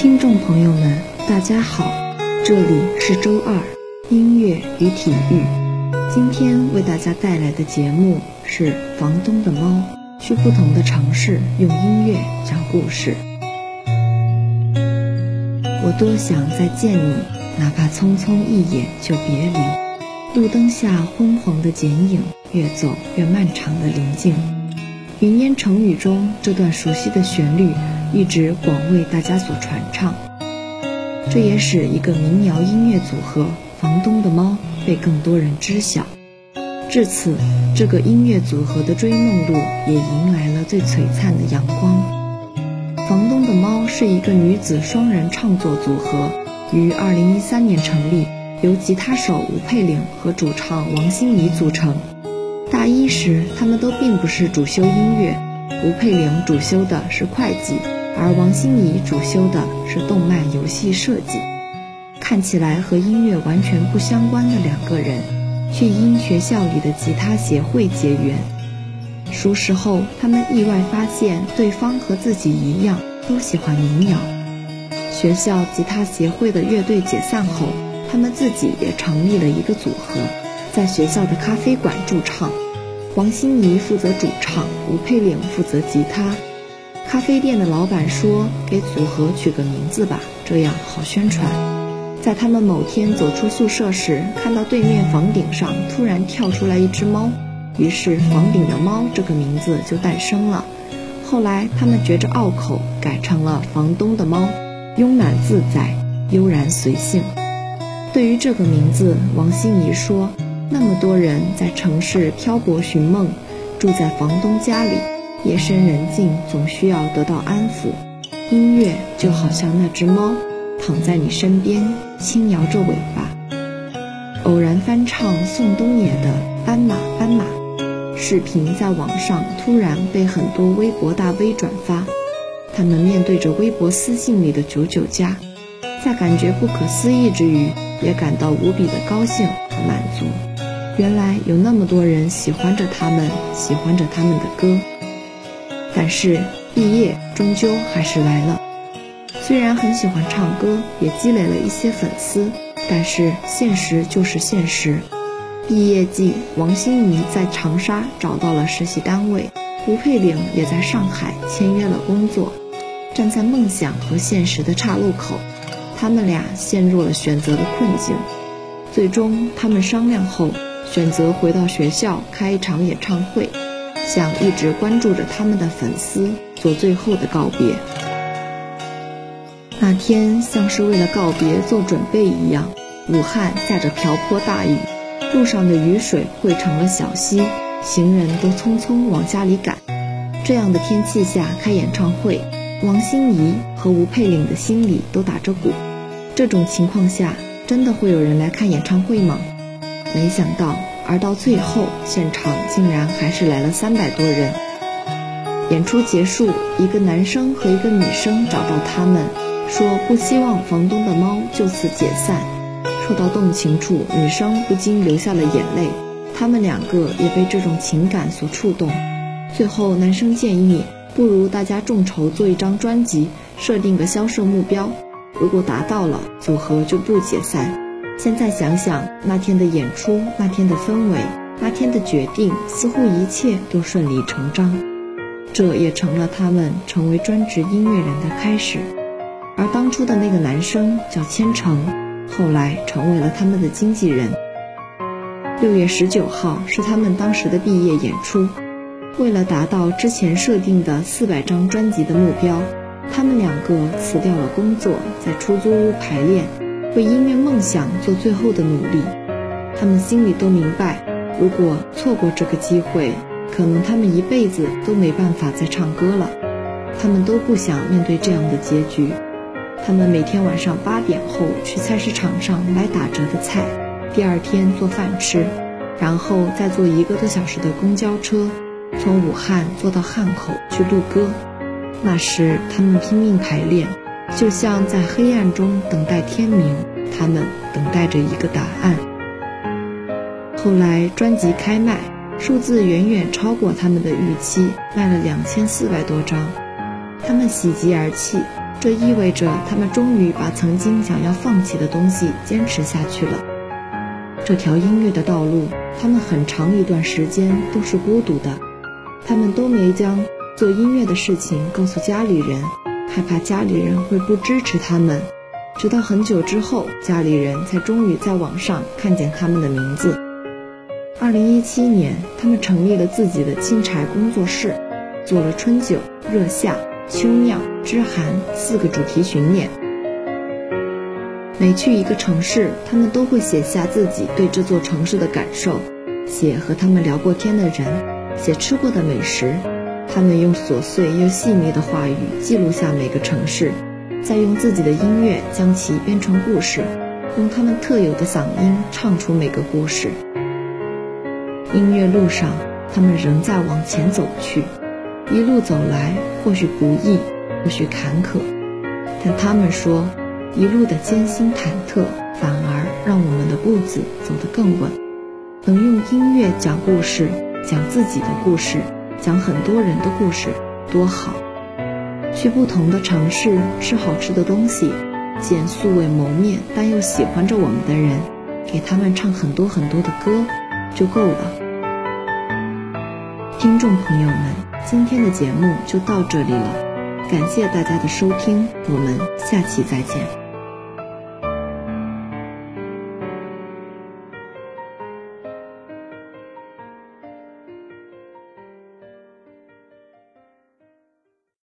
听众朋友们，大家好，这里是周二音乐与体育。今天为大家带来的节目是房东的猫，去不同的城市用音乐讲故事。我多想再见你，哪怕匆匆一眼就别离。路灯下昏黄的剪影，越走越漫长的临近。云烟成语中这段熟悉的旋律一直广为大家所传唱，这也使一个民谣音乐组合房东的猫被更多人知晓。至此，这个音乐组合的追梦路也迎来了最璀璨的阳光。房东的猫是一个女子双人唱作组合，于2013年成立，由吉他手吴佩玲和主唱王心怡组成。大一时，他们都并不是主修音乐，吴佩玲主修的是会计，而王心怡主修的是动漫游戏设计。看起来和音乐完全不相关的两个人，却因学校里的吉他协会结缘。熟识后，他们意外发现对方和自己一样都喜欢民谣。学校吉他协会的乐队解散后，他们自己也成立了一个组合，在学校的咖啡馆驻唱。王心怡负责主唱，吴佩玲负责吉他。咖啡店的老板说，给组合取个名字吧，这样好宣传。在他们某天走出宿舍时，看到对面房顶上突然跳出来一只猫，于是房顶的猫这个名字就诞生了。后来他们觉着拗口，改成了房东的猫，慵懒自在，悠然随性。对于这个名字，王心怡说，那么多人在城市漂泊寻梦，住在房东家里，夜深人静总需要得到安抚，音乐就好像那只猫，躺在你身边轻摇着尾巴。偶然翻唱宋冬野的《斑马斑马》，视频在网上突然被很多微博大 V 转发，他们面对着微博私信里的99加，在感觉不可思议之余，也感到无比的高兴和满足。原来有那么多人喜欢着他们，喜欢着他们的歌。但是毕业终究还是来了，虽然很喜欢唱歌，也积累了一些粉丝，但是现实就是现实。毕业季，王心怡在长沙找到了实习单位，吴佩玲也在上海签约了工作。站在梦想和现实的岔路口，他们俩陷入了选择的困境。最终他们商量后，选择回到学校开一场演唱会，想一直关注着他们的粉丝，做最后的告别。那天像是为了告别做准备一样，武汉下着瓢泼大雨，路上的雨水汇成了小溪，行人都匆匆往家里赶。这样的天气下开演唱会，王心怡和吴佩玲的心里都打着鼓，这种情况下真的会有人来看演唱会吗？没想到，而到最后，现场竟然还是来了300多人。演出结束，一个男生和一个女生找到他们，说不希望房东的猫就此解散。说到动情处，女生不禁流下了眼泪，他们两个也被这种情感所触动。最后，男生建议，不如大家众筹做一张专辑，设定个销售目标。如果达到了，组合就不解散。现在想想，那天的演出，那天的氛围，那天的决定，似乎一切都顺理成章。这也成了他们成为专职音乐人的开始。而当初的那个男生叫千城，后来成为了他们的经纪人。6月19号是他们当时的毕业演出，为了达到之前设定的400张专辑的目标，他们两个辞掉了工作，在出租屋排练，为音乐梦想做最后的努力。他们心里都明白，如果错过这个机会，可能他们一辈子都没办法再唱歌了。他们都不想面对这样的结局。他们每天晚上8点后去菜市场上买打折的菜，第二天做饭吃，然后再坐1个多小时的公交车，从武汉坐到汉口去录歌。那时他们拼命排练，就像在黑暗中等待天明，他们等待着一个答案。后来专辑开卖，数字远远超过他们的预期，卖了2400多张。他们喜极而泣，这意味着他们终于把曾经想要放弃的东西坚持下去了。这条音乐的道路，他们很长一段时间都是孤独的，他们都没将做音乐的事情告诉家里人，害怕家里人会不支持他们。直到很久之后，家里人才终于在网上看见他们的名字。2017年，他们成立了自己的沁柴工作室，做了春酒、热夏、秋酿、知寒4个主题巡演。每去一个城市，他们都会写下自己对这座城市的感受，写和他们聊过天的人，写吃过的美食。他们用琐碎又细腻的话语记录下每个城市，再用自己的音乐将其编成故事，用他们特有的嗓音唱出每个故事。音乐路上，他们仍在往前走去，一路走来，或许不易，或许坎坷，但他们说，一路的艰辛忐忑，反而让我们的步子走得更稳。能用音乐讲故事，讲自己的故事，讲很多人的故事，多好！去不同的城市，吃好吃的东西，见素未谋面但又喜欢着我们的人，给他们唱很多很多的歌，就够了。听众朋友们，今天的节目就到这里了，感谢大家的收听，我们下期再见。